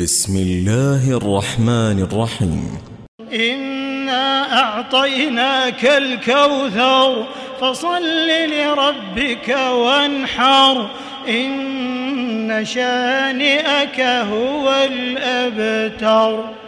بسم الله الرحمن الرحيم إنا أعطيناك الكوثر فصل لربك وانحر إن شانئك هو الأبتر.